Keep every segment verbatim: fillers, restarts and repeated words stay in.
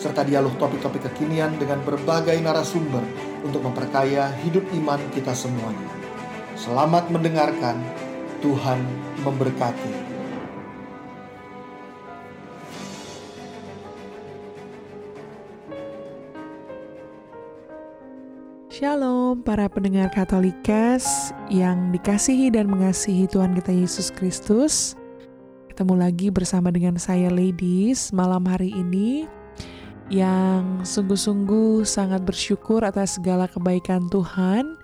serta dialog topik-topik kekinian dengan berbagai narasumber untuk memperkaya hidup iman kita semuanya. Selamat mendengarkan, Tuhan memberkati. Shalom para pendengar Katolikas yang dikasihi dan mengasihi Tuhan kita Yesus Kristus. Ketemu lagi bersama dengan saya Ladies malam hari ini, yang sungguh-sungguh sangat bersyukur atas segala kebaikan Tuhan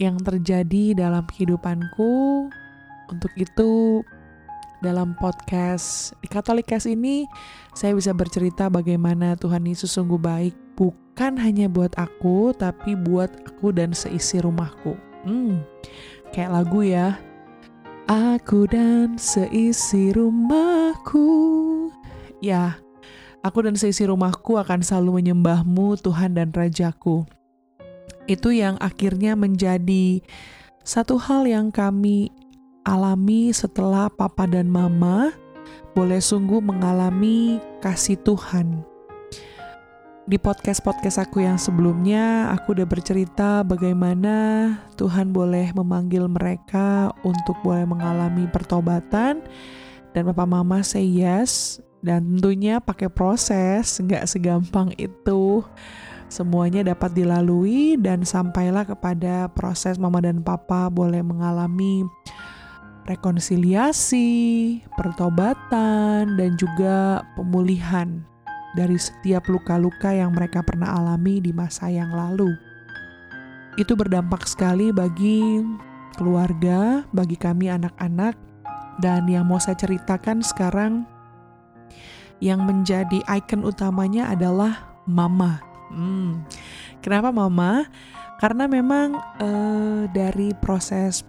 yang terjadi dalam kehidupanku. Untuk itu, dalam podcast di Katolikas ini, saya bisa bercerita bagaimana Tuhan Yesus sungguh baik, bukan hanya buat aku, tapi buat aku dan seisi rumahku. Hmm, kayak lagu ya. Aku dan seisi rumahku. Ya, aku dan seisi rumahku akan selalu menyembah-Mu, Tuhan dan Rajaku. Itu yang akhirnya menjadi satu hal yang kami alami setelah Papa dan Mama boleh sungguh mengalami kasih Tuhan. Di podcast-podcast aku yang sebelumnya, aku udah bercerita bagaimana Tuhan boleh memanggil mereka untuk boleh mengalami pertobatan. Dan Papa Mama say yes. Dan tentunya pakai proses, nggak segampang itu. Semuanya dapat dilalui dan sampailah kepada proses Mama dan Papa boleh mengalami rekonsiliasi, pertobatan, dan juga pemulihan dari setiap luka-luka yang mereka pernah alami di masa yang lalu. Itu berdampak sekali bagi keluarga, bagi kami anak-anak, dan yang mau saya ceritakan sekarang yang menjadi ikon utamanya adalah Mama. Hmm. Kenapa Mama? Karena memang eh, dari proses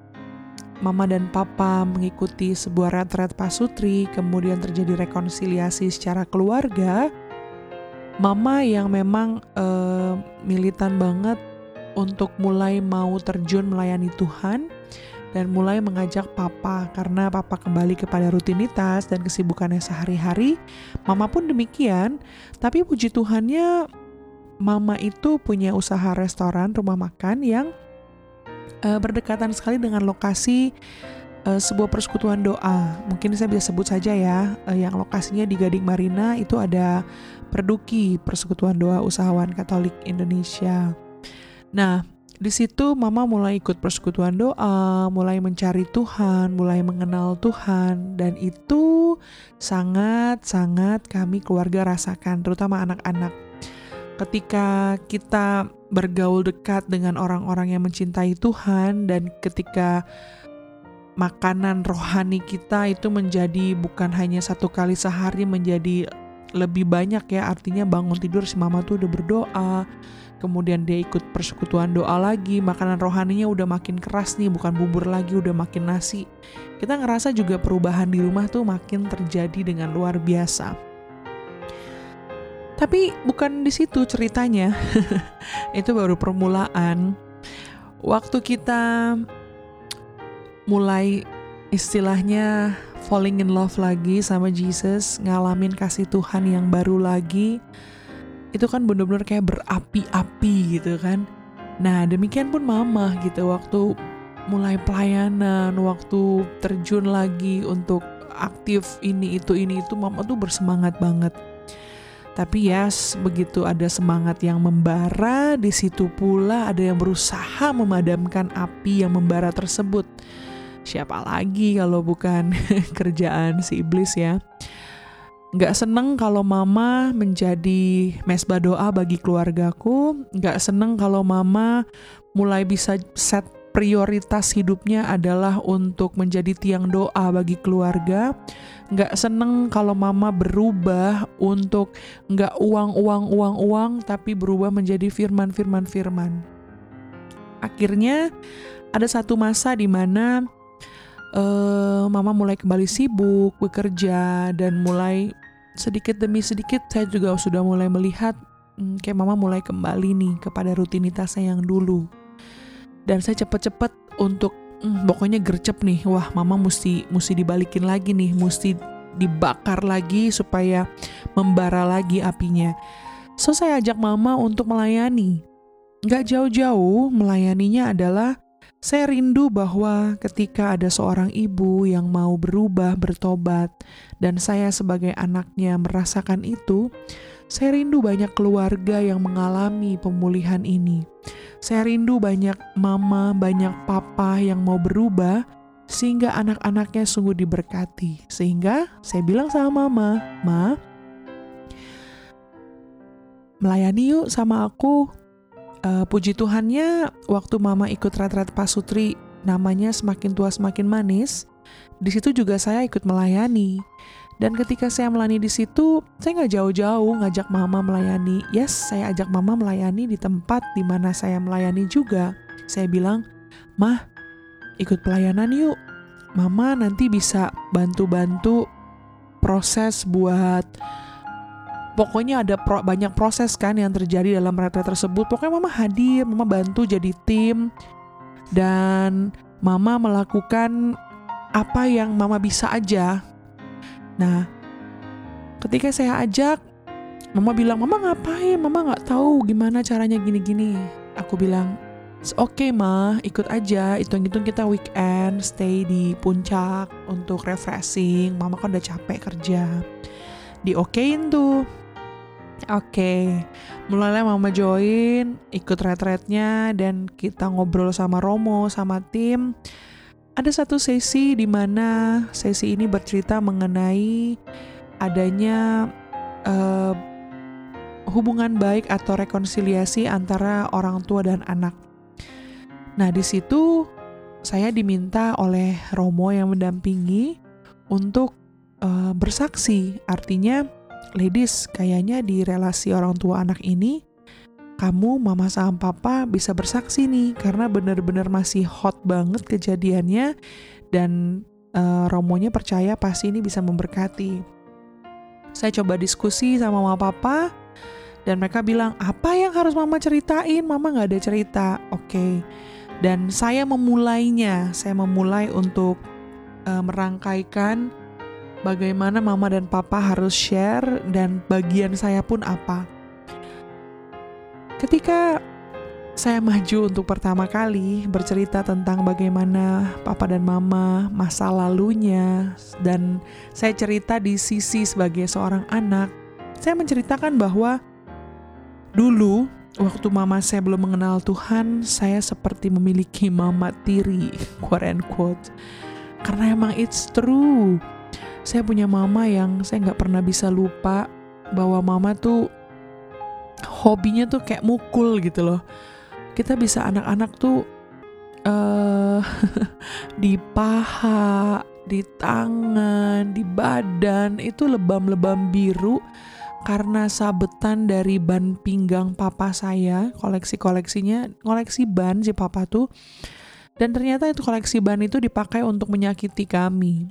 Mama dan Papa mengikuti sebuah retret pasutri, kemudian terjadi rekonsiliasi secara keluarga, Mama yang memang eh, militan banget untuk mulai mau terjun melayani Tuhan, dan mulai mengajak Papa, karena Papa kembali kepada rutinitas dan kesibukannya sehari-hari. Mama pun demikian, tapi puji Tuhannya Mama itu punya usaha restoran, rumah makan yang uh, berdekatan sekali dengan lokasi uh, sebuah persekutuan doa. Mungkin saya bisa sebut saja ya, uh, yang lokasinya di Gading Marina itu ada Perduki, Persekutuan Doa Usahawan Katolik Indonesia. Nah, di situ Mama mulai ikut persekutuan doa, mulai mencari Tuhan, mulai mengenal Tuhan, dan itu sangat-sangat kami keluarga rasakan, terutama anak-anak. Ketika kita bergaul dekat dengan orang-orang yang mencintai Tuhan, dan ketika makanan rohani kita itu menjadi bukan hanya satu kali sehari, menjadi lebih banyak ya, artinya bangun tidur si Mama tuh udah berdoa, kemudian dia ikut persekutuan doa lagi, makanan rohaninya udah makin keras nih, bukan bubur lagi, udah makin nasi. Kita ngerasa juga perubahan di rumah tuh makin terjadi dengan luar biasa. Tapi bukan di situ ceritanya, itu baru permulaan. Waktu kita mulai istilahnya falling in love lagi sama Jesus, ngalamin kasih Tuhan yang baru lagi, itu kan benar-benar kayak berapi-api gitu kan. Nah, demikian pun Mama gitu, waktu mulai pelayanan, waktu terjun lagi untuk aktif ini itu ini itu, Mama tuh bersemangat banget. Tapi yes, begitu ada semangat yang membara, di situ pula ada yang berusaha memadamkan api yang membara tersebut. Siapa lagi kalau bukan kerjaan si iblis ya. Gak seneng kalau Mama menjadi mesbah doa bagi keluargaku. Gak seneng kalau Mama mulai bisa set prioritas hidupnya adalah untuk menjadi tiang doa bagi keluarga. Nggak seneng kalau mama berubah untuk nggak uang-uang-uang-uang, tapi berubah menjadi firman-firman-firman. Akhirnya ada satu masa di mana uh, mama mulai kembali sibuk bekerja, dan mulai sedikit demi sedikit saya juga sudah mulai melihat hmm, kayak mama mulai kembali nih kepada rutinitasnya yang dulu. Dan saya cepet-cepet untuk hmm, pokoknya gercep nih, wah mama mesti mesti dibalikin lagi nih, mesti dibakar lagi supaya membara lagi apinya. So saya ajak mama untuk melayani. Gak jauh-jauh melayaninya adalah saya rindu bahwa ketika ada seorang ibu yang mau berubah, bertobat, dan saya sebagai anaknya merasakan itu, saya rindu banyak keluarga yang mengalami pemulihan ini. Saya rindu banyak mama, banyak papa yang mau berubah, sehingga anak-anaknya sungguh diberkati. Sehingga saya bilang sama mama, "Ma, melayani yuk sama aku." Uh, puji Tuhannya, waktu mama ikut retret pasutri namanya Semakin Tua Semakin Manis, di situ juga saya ikut melayani. Dan ketika saya melayani di situ, saya nggak jauh-jauh ngajak mama melayani. Yes, saya ajak mama melayani di tempat di mana saya melayani juga. Saya bilang, "Mah, ikut pelayanan yuk. Mama nanti bisa bantu-bantu proses buat..." Pokoknya ada pro, banyak proses kan yang terjadi dalam retret tersebut. Pokoknya mama hadir, mama bantu jadi tim. Dan mama melakukan apa yang mama bisa aja. Nah, ketika saya ajak, mama bilang, "Mama ngapain? Mama gak tahu gimana caranya gini-gini." Aku bilang, "Oke ma, ikut aja. Hitung-hitung kita weekend, stay di puncak untuk refreshing. Mama kan udah capek kerja." Diokein tuh. Oke, okay. Mulailah mama join, ikut retretnya, dan kita ngobrol sama Romo, sama tim. Ada satu sesi di mana sesi ini bercerita mengenai adanya uh, hubungan baik atau rekonsiliasi antara orang tua dan anak. Nah, di situ saya diminta oleh Romo yang mendampingi untuk uh, bersaksi, artinya, ladies, kayaknya di relasi orang tua anak ini, kamu, mama sama papa bisa bersaksi nih, karena benar-benar masih hot banget kejadiannya, dan uh, Romonya percaya pasti ini bisa memberkati. Saya coba diskusi sama mama papa, dan mereka bilang, "Apa yang harus mama ceritain? Mama nggak ada cerita." Oke, okay. Dan saya memulainya, saya memulai untuk uh, merangkaikan bagaimana mama dan papa harus share, dan bagian saya pun apa. Ketika saya maju untuk pertama kali bercerita tentang bagaimana papa dan mama, masa lalunya, dan saya cerita di sisi sebagai seorang anak, saya menceritakan bahwa dulu waktu mama saya belum mengenal Tuhan, saya seperti memiliki mama tiri, quote and quote. Karena emang it's true. Saya punya mama yang saya gak pernah bisa lupa bahwa mama tuh hobinya tuh kayak mukul gitu loh. Kita bisa anak-anak tuh uh, di paha, di tangan, di badan, itu lebam-lebam biru karena sabetan dari ban pinggang papa saya, koleksi-koleksinya, koleksi ban si papa tuh. Dan ternyata itu koleksi ban itu dipakai untuk menyakiti kami.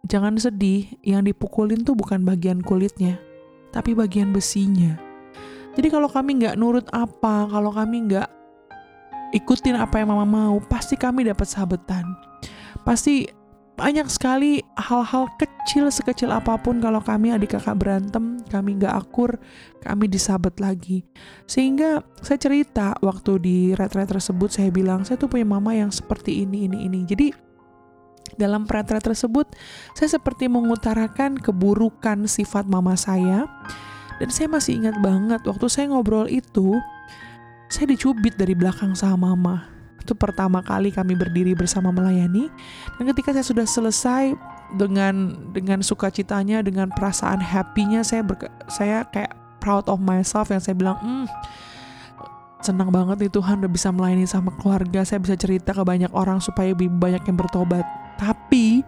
Jangan sedih, yang dipukulin tuh bukan bagian kulitnya, tapi bagian besinya. Jadi kalau kami gak nurut apa, kalau kami gak ikutin apa yang mama mau, pasti kami dapat sabetan. Pasti banyak sekali hal-hal kecil, sekecil apapun, kalau kami adik kakak berantem, kami gak akur, kami disabet lagi. Sehingga saya cerita waktu di retret tersebut, saya bilang, "Saya tuh punya mama yang seperti ini, ini, ini." Jadi dalam retret tersebut, saya seperti mengutarakan keburukan sifat mama saya. Dan saya masih ingat banget, waktu saya ngobrol itu, saya dicubit dari belakang sama mama. Itu pertama kali kami berdiri bersama melayani. Dan ketika saya sudah selesai, dengan dengan sukacitanya, dengan perasaan happy-nya, saya, berke, saya kayak proud of myself, yang saya bilang, hmm, Senang banget nih Tuhan udah bisa melayani sama keluarga, saya bisa cerita ke banyak orang supaya lebih banyak yang bertobat. Tapi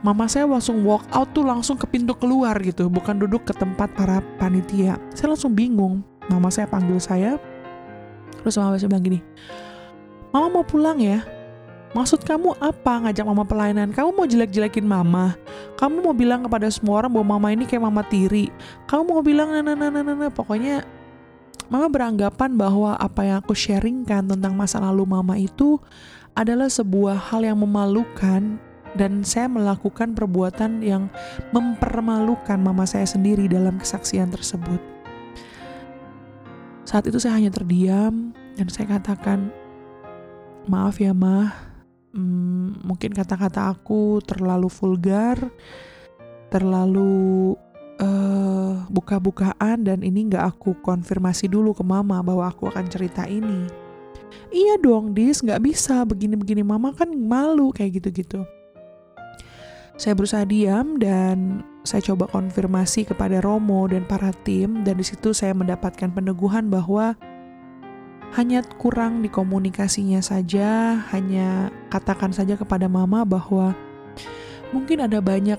mama saya langsung walk out tuh, langsung ke pintu keluar gitu, bukan duduk ke tempat para panitia. Saya langsung bingung. Mama saya panggil saya, terus mama saya bilang gini, "Mama mau pulang ya? Maksud kamu apa ngajak mama pelayanan? Kamu mau jelek-jelekin mama? Kamu mau bilang kepada semua orang bahwa mama ini kayak mama tiri? Kamu mau bilang nah nah nah nah pokoknya." Mama beranggapan bahwa apa yang aku sharingkan tentang masa lalu mama itu adalah sebuah hal yang memalukan, dan saya melakukan perbuatan yang mempermalukan mama saya sendiri dalam kesaksian tersebut. Saat itu saya hanya terdiam dan saya katakan, "Maaf ya Ma, hmm, mungkin kata-kata aku terlalu vulgar, terlalu Uh, buka-bukaan, dan ini gak aku konfirmasi dulu ke mama bahwa aku akan cerita ini." "Iya dong Dis, gak bisa begini-begini, mama kan malu," kayak gitu-gitu. Saya berusaha diam dan saya coba konfirmasi kepada Romo dan para tim, dan disitu saya mendapatkan peneguhan bahwa hanya kurang di komunikasinya saja, hanya katakan saja kepada mama bahwa mungkin ada banyak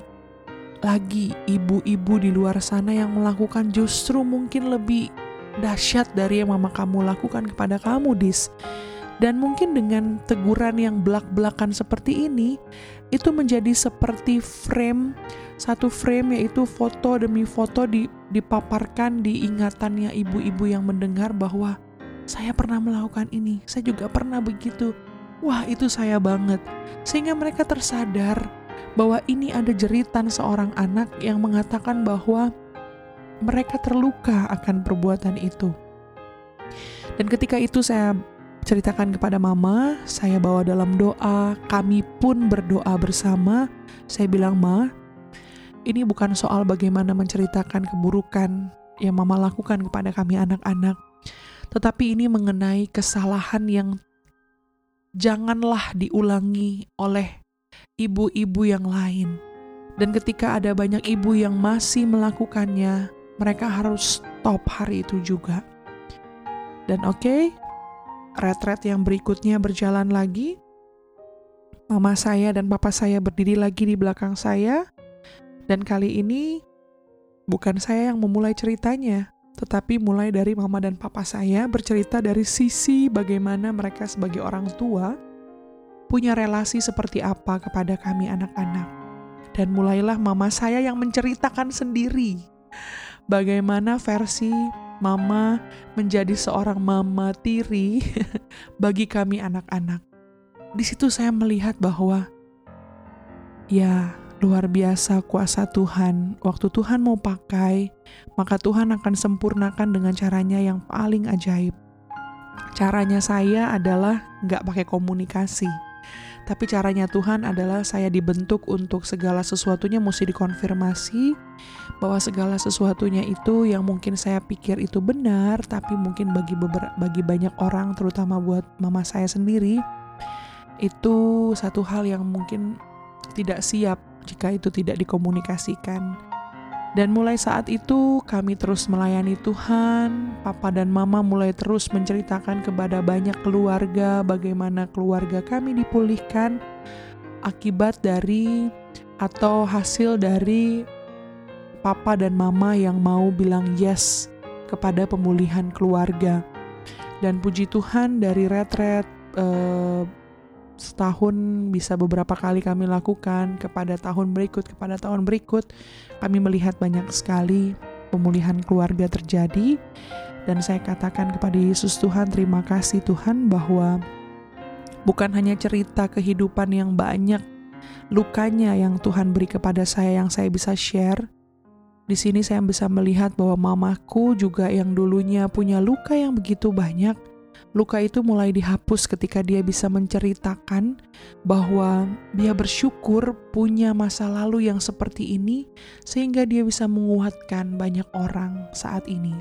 lagi ibu-ibu di luar sana yang melakukan justru mungkin lebih dahsyat dari yang mama kamu lakukan kepada kamu Dis, dan mungkin dengan teguran yang belak-belakan seperti ini itu menjadi seperti frame, satu frame yaitu foto demi foto dipaparkan di ingatannya ibu-ibu yang mendengar bahwa saya pernah melakukan ini, saya juga pernah begitu, wah itu saya banget, sehingga mereka tersadar bahwa ini ada jeritan seorang anak yang mengatakan bahwa mereka terluka akan perbuatan itu. Dan ketika itu saya ceritakan kepada mama, saya bawa dalam doa, kami pun berdoa bersama. Saya bilang, "Ma, ini bukan soal bagaimana menceritakan keburukan yang mama lakukan kepada kami anak-anak, tetapi ini mengenai kesalahan yang janganlah diulangi oleh ibu-ibu yang lain. Dan ketika ada banyak ibu yang masih melakukannya, mereka harus stop hari itu juga." Dan oke, okay, retret yang berikutnya berjalan lagi. Mama saya dan papa saya berdiri lagi di belakang saya. Dan kali ini bukan saya yang memulai ceritanya, tetapi mulai dari mama dan papa saya bercerita dari sisi bagaimana mereka sebagai orang tua punya relasi seperti apa kepada kami anak-anak. Dan mulailah mama saya yang menceritakan sendiri bagaimana versi mama menjadi seorang mama tiri bagi kami anak-anak. Di situ saya melihat bahwa ya luar biasa kuasa Tuhan. Waktu Tuhan mau pakai, maka Tuhan akan sempurnakan dengan caranya yang paling ajaib. Caranya saya adalah gak pakai komunikasi, tapi caranya Tuhan adalah saya dibentuk untuk segala sesuatunya mesti dikonfirmasi, bahwa segala sesuatunya itu yang mungkin saya pikir itu benar, tapi mungkin bagi beber- bagi banyak orang, terutama buat mama saya sendiri, itu satu hal yang mungkin tidak siap jika itu tidak dikomunikasikan. Dan mulai saat itu kami terus melayani Tuhan. Papa dan Mama mulai terus menceritakan kepada banyak keluarga bagaimana keluarga kami dipulihkan akibat dari atau hasil dari Papa dan Mama yang mau bilang yes kepada pemulihan keluarga. Dan puji Tuhan dari retret eh, setahun bisa beberapa kali kami lakukan, kepada tahun berikut, kepada tahun berikut kami melihat banyak sekali pemulihan keluarga terjadi. Dan saya katakan kepada Yesus, "Tuhan, terima kasih Tuhan bahwa bukan hanya cerita kehidupan yang banyak lukanya yang Tuhan beri kepada saya yang saya bisa share. Di sini saya bisa melihat bahwa mamaku juga yang dulunya punya luka yang begitu banyak, luka itu mulai dihapus ketika dia bisa menceritakan bahwa dia bersyukur punya masa lalu yang seperti ini, sehingga dia bisa menguatkan banyak orang saat ini."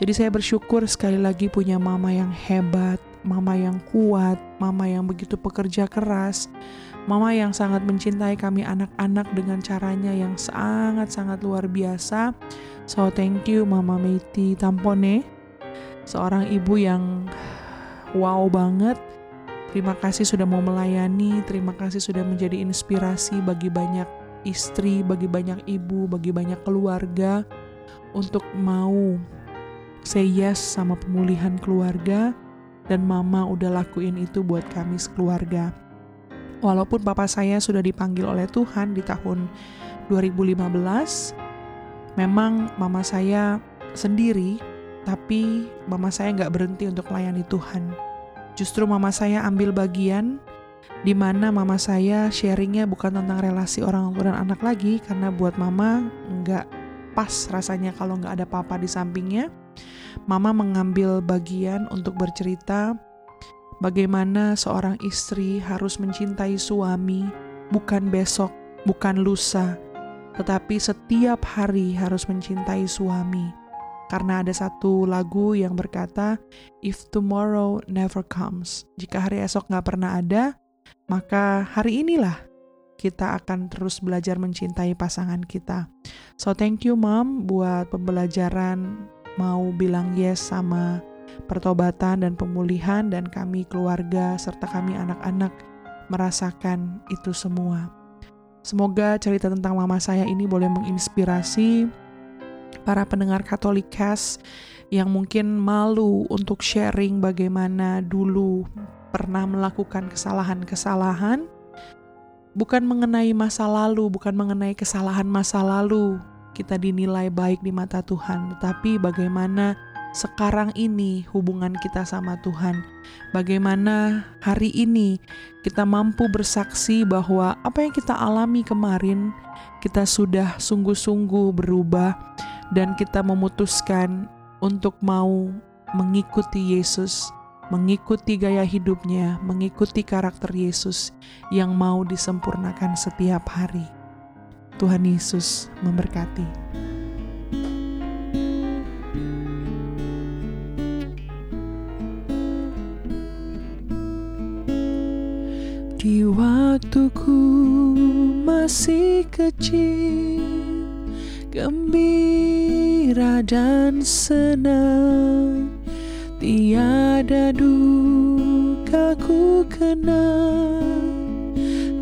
Jadi saya bersyukur sekali lagi punya mama yang hebat, mama yang kuat, mama yang begitu pekerja keras, mama yang sangat mencintai kami anak-anak dengan caranya yang sangat-sangat luar biasa. So thank you Mama Mati Tampone. seorang ibu yang wow banget. Terima kasih sudah mau melayani, terima kasih sudah menjadi inspirasi bagi banyak istri, bagi banyak ibu, bagi banyak keluarga untuk mau say yes sama pemulihan keluarga, dan mama udah lakuin itu buat kami sekeluarga. Walaupun papa saya sudah dipanggil oleh Tuhan di tahun dua ribu lima belas, memang mama saya sendiri, tapi mama saya gak berhenti untuk layani Tuhan. Justru mama saya ambil bagian di mana mama saya sharingnya bukan tentang relasi orang tua dan anak lagi, karena buat mama gak pas rasanya kalau gak ada papa di sampingnya. Mama mengambil bagian untuk bercerita bagaimana seorang istri harus mencintai suami, bukan besok, bukan lusa, tetapi setiap hari harus mencintai suami. Karena ada satu lagu yang berkata, "If tomorrow never comes", jika hari esok gak pernah ada, maka hari inilah kita akan terus belajar mencintai pasangan kita. So thank you Mom buat pembelajaran mau bilang yes sama pertobatan dan pemulihan, dan kami keluarga serta kami anak-anak merasakan itu semua. Semoga cerita tentang mama saya ini boleh menginspirasi para pendengar Katolikas yang mungkin malu untuk sharing bagaimana dulu pernah melakukan kesalahan-kesalahan, bukan mengenai masa lalu, bukan mengenai kesalahan masa lalu kita dinilai baik di mata Tuhan, tetapi bagaimana sekarang ini hubungan kita sama Tuhan. Bagaimana hari ini kita mampu bersaksi bahwa apa yang kita alami kemarin, kita sudah sungguh-sungguh berubah dan kita memutuskan untuk mau mengikuti Yesus, mengikuti gaya hidupnya, mengikuti karakter Yesus yang mau disempurnakan setiap hari. Tuhan Yesus memberkati. Di waktuku masih kecil, gembira dan senang, tiada duka ku kenal,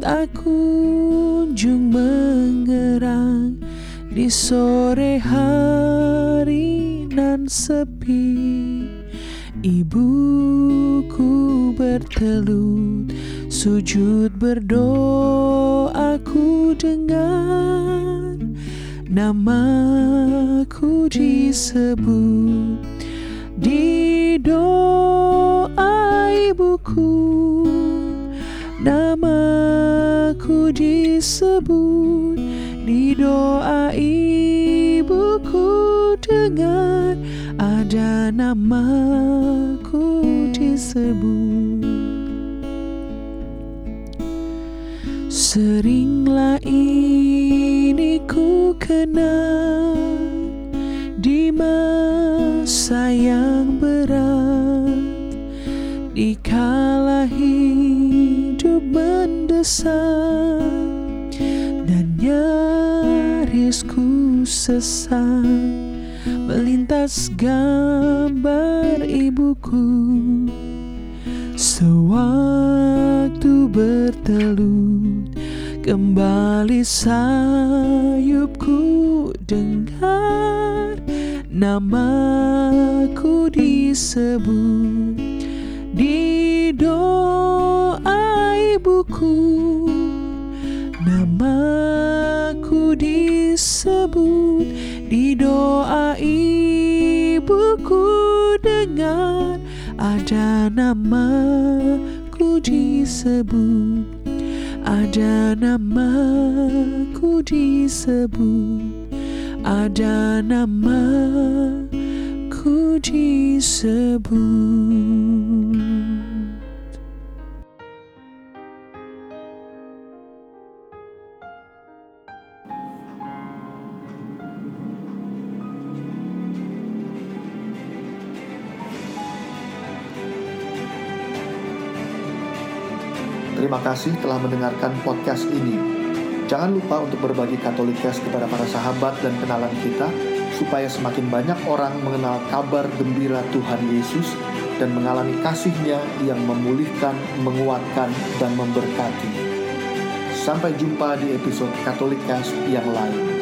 tak kunjung mengerang di sore hari nan sepi. Ibuku bertelut, sujud berdoa ku dengar, namaku disebut di doa ibuku, namaku disebut di doa ibuku, dengar ada namaku disebut. Seringlah ini ku kenal di masa yang berat, dikala hidup mendesak dan nyaris ku sesat, melintas gambar ibuku sewaktu bertelut. Kembali sayupku dengar, namaku disebut di doa ibuku, namaku disebut di doa ibuku, dengar ada namaku disebut, ada namaku disebut, ada namaku disebut. Terima kasih telah mendengarkan podcast ini. Jangan lupa untuk berbagi Katolikas kepada para sahabat dan kenalan kita, supaya semakin banyak orang mengenal kabar gembira Tuhan Yesus dan mengalami kasih-Nya yang memulihkan, menguatkan, dan memberkati. Sampai jumpa di episode Katolikas yang lain.